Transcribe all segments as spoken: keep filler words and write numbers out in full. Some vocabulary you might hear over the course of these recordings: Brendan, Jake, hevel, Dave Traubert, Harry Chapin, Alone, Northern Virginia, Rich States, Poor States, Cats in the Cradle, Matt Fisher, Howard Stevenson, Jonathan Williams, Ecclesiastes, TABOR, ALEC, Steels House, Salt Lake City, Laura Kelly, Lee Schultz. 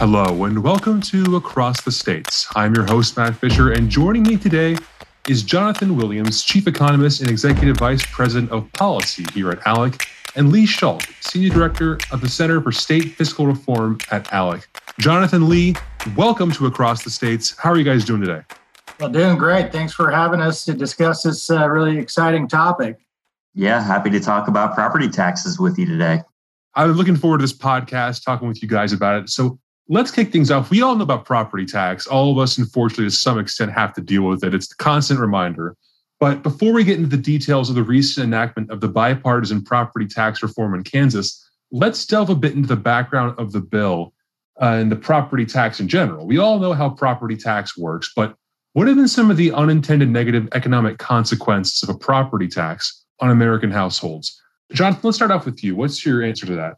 Hello and welcome to Across the States. I'm your host, Matt Fisher, and joining me today is Jonathan Williams, Chief Economist and Executive Vice President of Policy here at ALEC, and Lee Schultz, Senior Director of the Center for State Fiscal Reform at ALEC. Jonathan, Lee, welcome to Across the States. How are you guys doing today? Well, doing great. Thanks for having us to discuss this uh, really exciting topic. Yeah, happy to talk about property taxes with you today. I'm looking forward to this podcast, talking with you guys about it. So let's kick things off. We all know about property tax. All of us, unfortunately, to some extent, have to deal with it. It's the constant reminder. But before we get into the details of the recent enactment of the bipartisan property tax reform in Kansas, let's delve a bit into the background of the bill uh, and the property tax in general. We all know how property tax works, but what have been some of the unintended negative economic consequences of a property tax on American households? Jonathan, let's start off with you. What's your answer to that?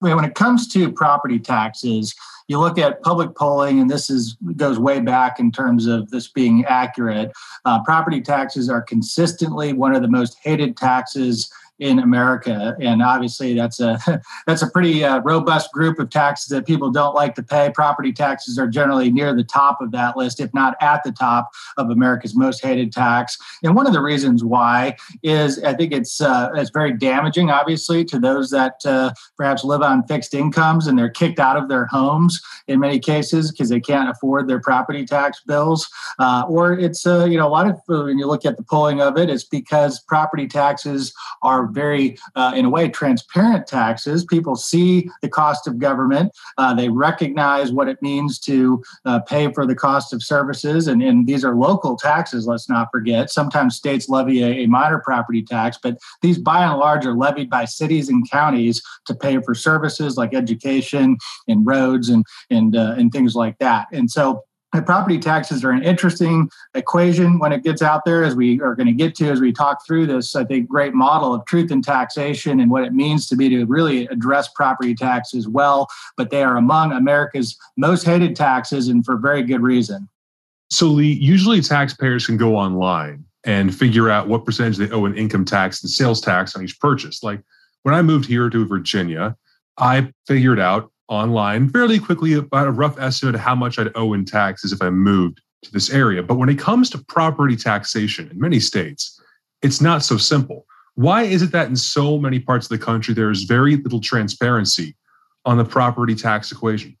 When it comes to property taxes, you look at public polling, and this is goes way back in terms of this being accurate. Uh, property taxes are consistently one of the most hated taxes in America, and obviously that's a that's a pretty uh, robust group of taxes that people don't like to pay. Property taxes are generally near the top of that list, if not at the top of America's most hated tax. And one of the reasons why is I think it's uh, it's very damaging, obviously, to those that uh, perhaps live on fixed incomes and they're kicked out of their homes in many cases because they can't afford their property tax bills. Uh, or it's uh, you know a lot of when you look at the polling of it, it's because property taxes are very, uh, in a way, transparent taxes. People see the cost of government. Uh, they recognize what it means to uh, pay for the cost of services. And, and these are local taxes, let's not forget. Sometimes states levy a, a minor property tax, but these by and large are levied by cities and counties to pay for services like education and roads and, and, uh, and things like that. And so the property taxes are an interesting equation when it gets out there, as we are going to get to as we talk through this, I think, great model of truth in taxation and what it means to be to really address property tax as well. But they are among America's most hated taxes, and for very good reason. So, Lee, usually taxpayers can go online and figure out what percentage they owe in income tax and sales tax on each purchase. Like when I moved here to Virginia, I figured out online fairly quickly about a rough estimate of how much I'd owe in taxes if I moved to this area. But when it comes to property taxation in many states, it's not so simple. Why is it that in so many parts of the country, there is very little transparency on the property tax equation?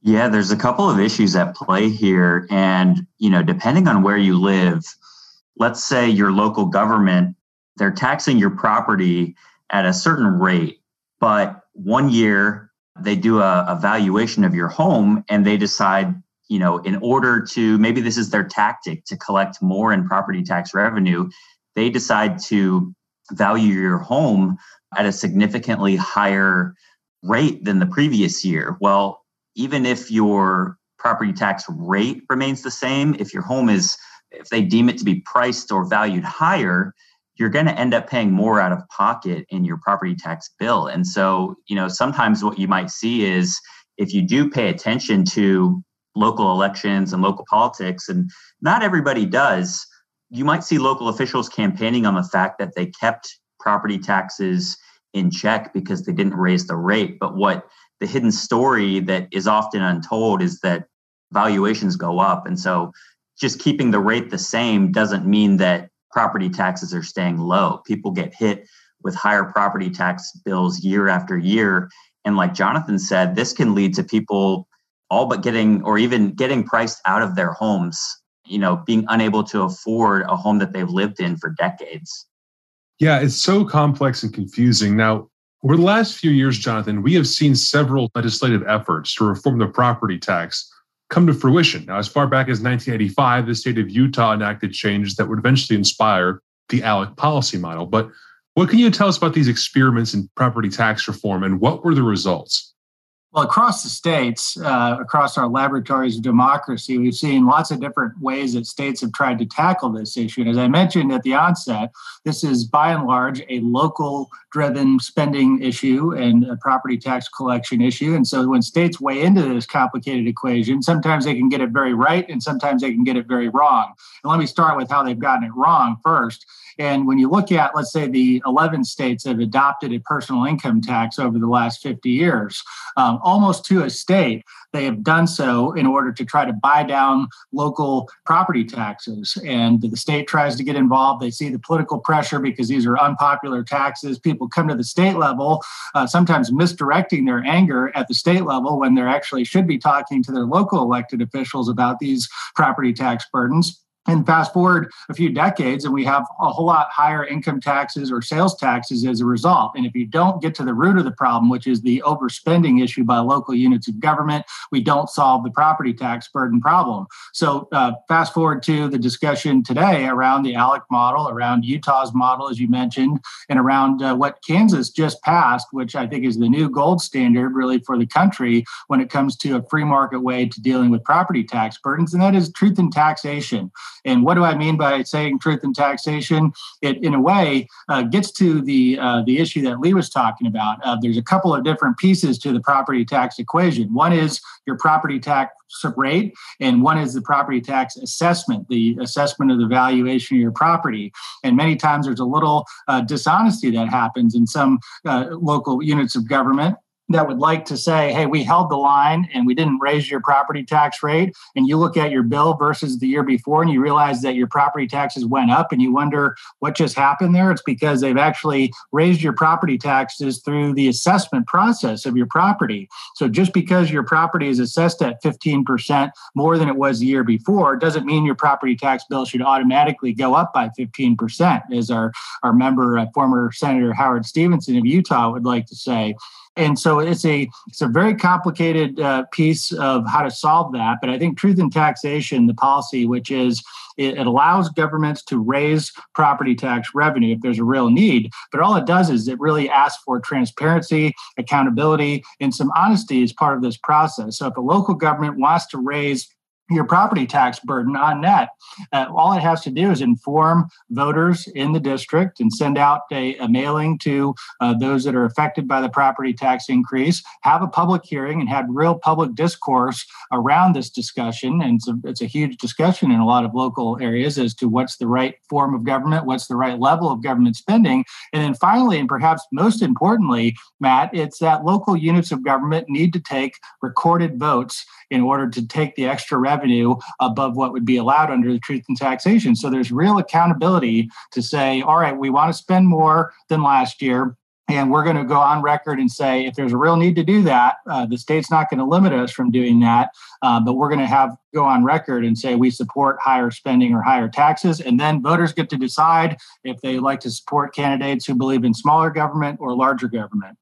Yeah, there's a couple of issues at play here. And, you know, depending on where you live, let's say your local government, they're taxing your property at a certain rate, but one year, they do a, a valuation of your home and they decide, you know, in order to, maybe this is their tactic to collect more in property tax revenue, they decide to value your home at a significantly higher rate than the previous year. Well, even if your property tax rate remains the same, if your home is, if they deem it to be priced or valued higher, you're going to end up paying more out of pocket in your property tax bill. And so, you know, sometimes what you might see is if you do pay attention to local elections and local politics, and not everybody does, you might see local officials campaigning on the fact that they kept property taxes in check because they didn't raise the rate. But what the hidden story that is often untold is that valuations go up. And so just keeping the rate the same doesn't mean that property taxes are staying low. People get hit with higher property tax bills year after year. And like Jonathan said, this can lead to people all but getting, or even getting priced out of their homes, you know, being unable to afford a home that they've lived in for decades. Yeah, it's so complex and confusing. Now, over the last few years, Jonathan, we have seen several legislative efforts to reform the property tax come to fruition. Now, as far back as nineteen eighty-five, the state of Utah enacted changes that would eventually inspire the ALEC policy model. But what can you tell us about these experiments in property tax reform and what were the results? Well, across the states, uh, across our laboratories of democracy, we've seen lots of different ways that states have tried to tackle this issue. And as I mentioned at the onset, this is by and large a local-driven spending issue and a property tax collection issue. And so when states weigh into this complicated equation, sometimes they can get it very right and sometimes they can get it very wrong. And let me start with how they've gotten it wrong first. And when you look at, let's say, the eleven states that have adopted a personal income tax over the last fifty years, um, almost to a state, they have done so in order to try to buy down local property taxes. And the state tries to get involved. They see the political pressure because these are unpopular taxes. People come to the state level, uh, sometimes misdirecting their anger at the state level when they actually should be talking to their local elected officials about these property tax burdens. And fast forward a few decades, and we have a whole lot higher income taxes or sales taxes as a result. And if you don't get to the root of the problem, which is the overspending issue by local units of government, we don't solve the property tax burden problem. So uh, fast forward to the discussion today around the ALEC model, around Utah's model, as you mentioned, and around uh, what Kansas just passed, which I think is the new gold standard really for the country when it comes to a free market way to dealing with property tax burdens, and that is truth in taxation. And what do I mean by saying truth in taxation? It, in a way, uh, gets to the uh, the issue that Lee was talking about. Uh, there's a couple of different pieces to the property tax equation. One is your property tax rate, and one is the property tax assessment, the assessment of the valuation of your property. And many times there's a little uh, dishonesty that happens in some uh, local units of government that would like to say, hey, we held the line and we didn't raise your property tax rate. And you look at your bill versus the year before and you realize that your property taxes went up and you wonder what just happened there. It's because they've actually raised your property taxes through the assessment process of your property. So just because your property is assessed at fifteen percent more than it was the year before doesn't mean your property tax bill should automatically go up by fifteen percent, as our, our member, uh, former Senator Howard Stevenson of Utah would like to say. And so it's a it's a very complicated uh, piece of how to solve that. But I think truth in taxation, the policy, which is it, it allows governments to raise property tax revenue if there's a real need. But all it does is it really asks for transparency, accountability, and some honesty as part of this process. So if a local government wants to raise your property tax burden on net, Uh, all it has to do is inform voters in the district and send out a, a mailing to uh, those that are affected by the property tax increase, have a public hearing and have real public discourse around this discussion. And it's a, it's a huge discussion in a lot of local areas as to what's the right form of government, what's the right level of government spending. And then finally, and perhaps most importantly, Matt, it's that local units of government need to take recorded votes in order to take the extra revenue above what would be allowed under the truth in taxation. So there's real accountability to say, all right, we want to spend more than last year. And we're going to go on record and say, if there's a real need to do that, uh, the state's not going to limit us from doing that. Uh, but we're going to have go on record and say we support higher spending or higher taxes. And then voters get to decide if they like to support candidates who believe in smaller government or larger government.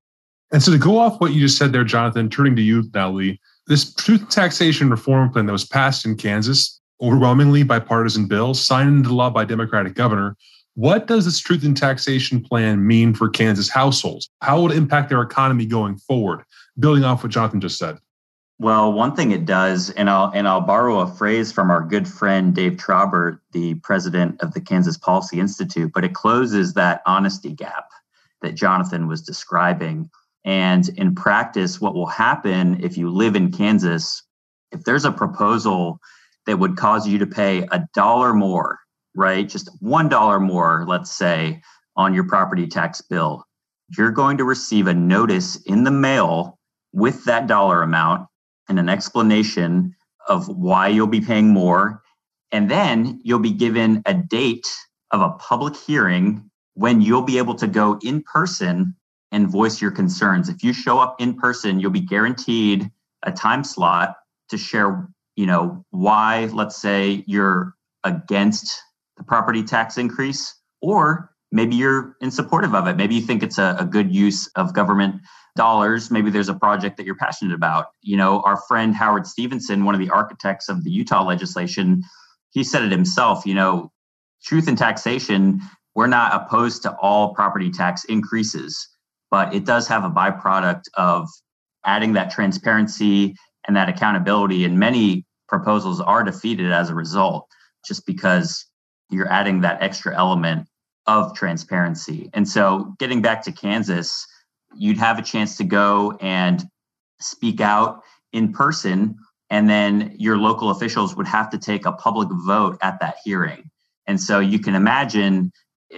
And so to go off what you just said there, Jonathan, turning to you now, Lee, this truth in taxation reform plan that was passed in Kansas, overwhelmingly bipartisan bill, signed into law by Democratic governor. What does this truth in taxation plan mean for Kansas households? How will it impact their economy going forward? Building off what Jonathan just said. Well, one thing it does, and I'll and I'll borrow a phrase from our good friend Dave Traubert, the president of the Kansas Policy Institute, but it closes that honesty gap that Jonathan was describing. And in practice, what will happen if you live in Kansas, if there's a proposal that would cause you to pay a dollar more, right? Just one dollar more, let's say, on your property tax bill, you're going to receive a notice in the mail with that dollar amount and an explanation of why you'll be paying more. And then you'll be given a date of a public hearing when you'll be able to go in person and voice your concerns. If you show up in person, you'll be guaranteed a time slot to share, you know, why, let's say, you're against the property tax increase, or maybe you're in supportive of it. Maybe you think it's a, a good use of government dollars. Maybe there's a project that you're passionate about. You know, our friend Howard Stevenson, one of the architects of the Utah legislation, he said it himself, you know, truth in taxation, we're not opposed to all property tax increases. But it does have a byproduct of adding that transparency and that accountability. And many proposals are defeated as a result, just because you're adding that extra element of transparency. And so getting back to Kansas, you'd have a chance to go and speak out in person, and then your local officials would have to take a public vote at that hearing. And so you can imagine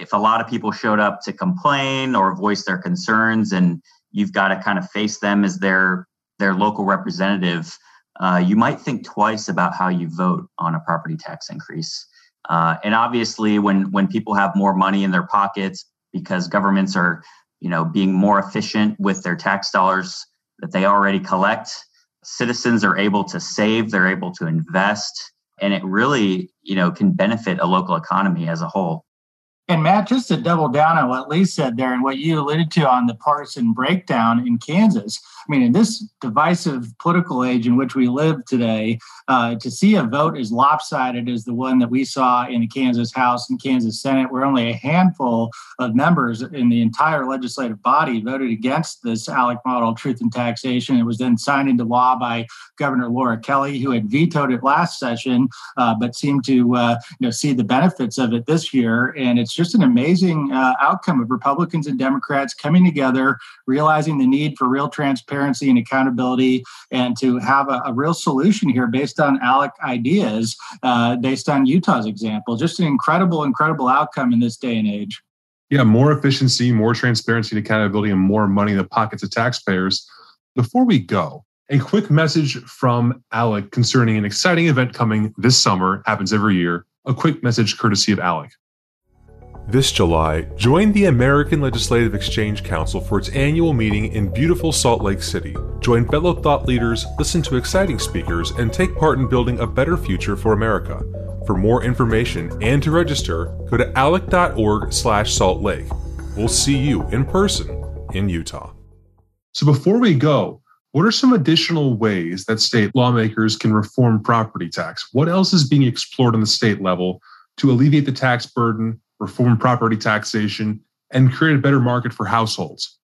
if a lot of people showed up to complain or voice their concerns, and you've got to kind of face them as their their local representative, uh, you might think twice about how you vote on a property tax increase. Uh, and obviously, when when people have more money in their pockets because governments are, you know, being more efficient with their tax dollars that they already collect, citizens are able to save, they're able to invest, and it really, you know, can benefit a local economy as a whole. And Matt, just to double down on what Lee said there and what you alluded to on the partisan breakdown in Kansas, I mean, in this divisive political age in which we live today, uh, to see a vote as lopsided as the one that we saw in the Kansas House and Kansas Senate, where only a handful of members in the entire legislative body voted against this ALEC model of truth in taxation. It was then signed into law by Governor Laura Kelly, who had vetoed it last session, uh, but seemed to uh, you know, see the benefits of it this year. And it's just an amazing uh, outcome of Republicans and Democrats coming together, realizing the need for real transparency and accountability, and to have a, a real solution here based on ALEC ideas, uh, based on Utah's example. Just an incredible, incredible outcome in this day and age. Yeah, more efficiency, more transparency and accountability, and more money in the pockets of taxpayers. Before we go, a quick message from ALEC concerning an exciting event coming this summer, happens every year. A quick message courtesy of ALEC. This July, join the American Legislative Exchange Council for its annual meeting in beautiful Salt Lake City. Join fellow thought leaders, listen to exciting speakers, and take part in building a better future for America. For more information and to register, go to alec dot org slash salt lake. We'll see you in person in Utah. So before we go, what are some additional ways that state lawmakers can reform property tax? What else is being explored on the state level to alleviate the tax burden, reform property taxation, and create a better market for households?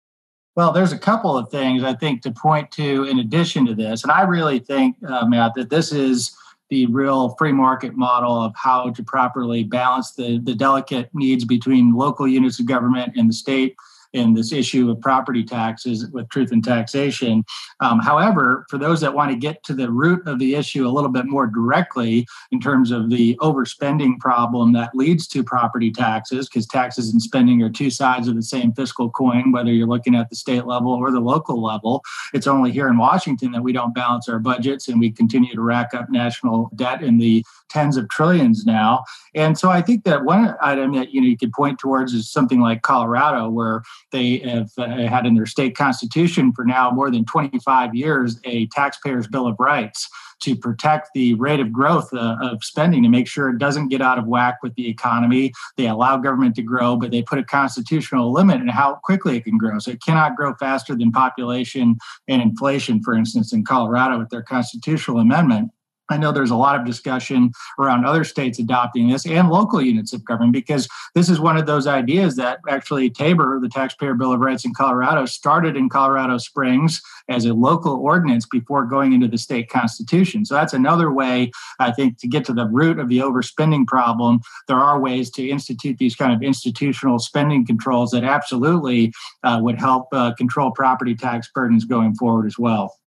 Well, there's a couple of things I think to point to in addition to this. And I really think, uh, Matt, that this is the real free market model of how to properly balance the, the delicate needs between local units of government and the state in this issue of property taxes with truth in taxation. Um, however, for those that want to get to the root of the issue a little bit more directly in terms of the overspending problem that leads to property taxes, because taxes and spending are two sides of the same fiscal coin, whether you're looking at the state level or the local level. It's only here in Washington that we don't balance our budgets and we continue to rack up national debt in the tens of trillions now. And so I think that one item that you know you could point towards is something like Colorado, where they have uh, had in their state constitution for now more than twenty-five years a taxpayer's Bill of Rights to protect the rate of growth uh, of spending, to make sure it doesn't get out of whack with the economy. They allow government to grow, but they put a constitutional limit on how quickly it can grow. So it cannot grow faster than population and inflation, for instance, in Colorado with their constitutional amendment. I know there's a lot of discussion around other states adopting this and local units of government, because this is one of those ideas that actually TABOR, the Taxpayer Bill of Rights in Colorado, started in Colorado Springs as a local ordinance before going into the state constitution. So that's another way, I think, to get to the root of the overspending problem. There are ways to institute these kind of institutional spending controls that absolutely uh, would help uh, control property tax burdens going forward as well.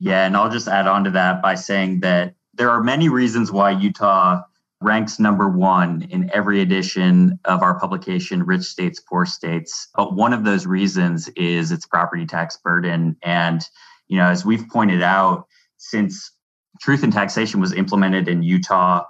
Yeah, and I'll just add on to that by saying that there are many reasons why Utah ranks number one in every edition of our publication, Rich States, Poor States. But one of those reasons is its property tax burden. And, you know, as we've pointed out, since truth in taxation was implemented in Utah,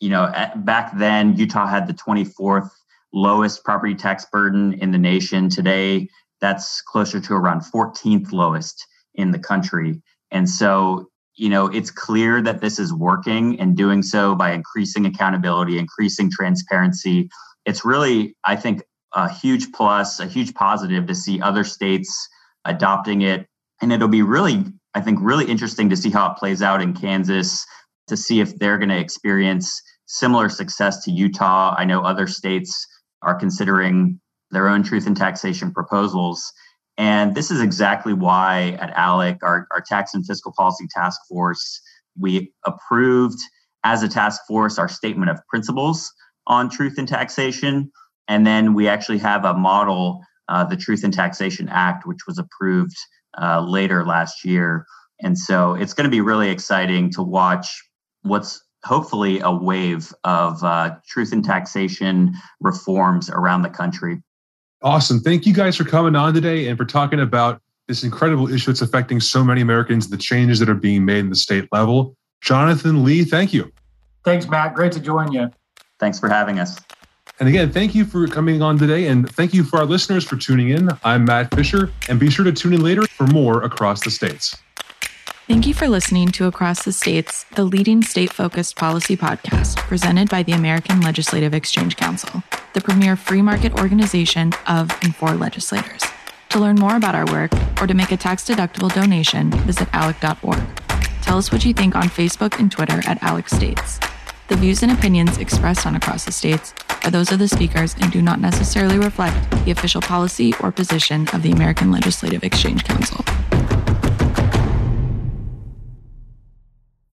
you know, at, back then, Utah had the twenty-fourth lowest property tax burden in the nation. Today, that's closer to around fourteenth lowest in the country. And so, you know, it's clear that this is working, and doing so by increasing accountability, increasing transparency. It's really, I think, a huge plus, a huge positive to see other states adopting it. And it'll be really, I think, really interesting to see how it plays out in Kansas, to see if they're going to experience similar success to Utah. I know other states are considering their own truth in taxation proposals. And this is exactly why at ALEC, our, our Tax and Fiscal Policy Task Force, we approved as a task force our statement of principles on truth in taxation. And then we actually have a model, uh, the Truth in Taxation Act, which was approved uh, later last year. And so it's going to be really exciting to watch what's hopefully a wave of uh, truth in taxation reforms around the country. Awesome. Thank you guys for coming on today and for talking about this incredible issue that's affecting so many Americans, the changes that are being made in the state level. Jonathan, Lee, thank you. Thanks, Matt. Great to join you. Thanks for having us. And again, thank you for coming on today. And thank you for our listeners for tuning in. I'm Matt Fisher, and be sure to tune in later for more Across the States. Thank you for listening to Across the States, the leading state-focused policy podcast presented by the American Legislative Exchange Council, the premier free market organization of and for legislators. To learn more about our work or to make a tax-deductible donation, visit A L E C dot org. Tell us what you think on Facebook and Twitter at A L E C States. The views and opinions expressed on Across the States are those of the speakers and do not necessarily reflect the official policy or position of the American Legislative Exchange Council.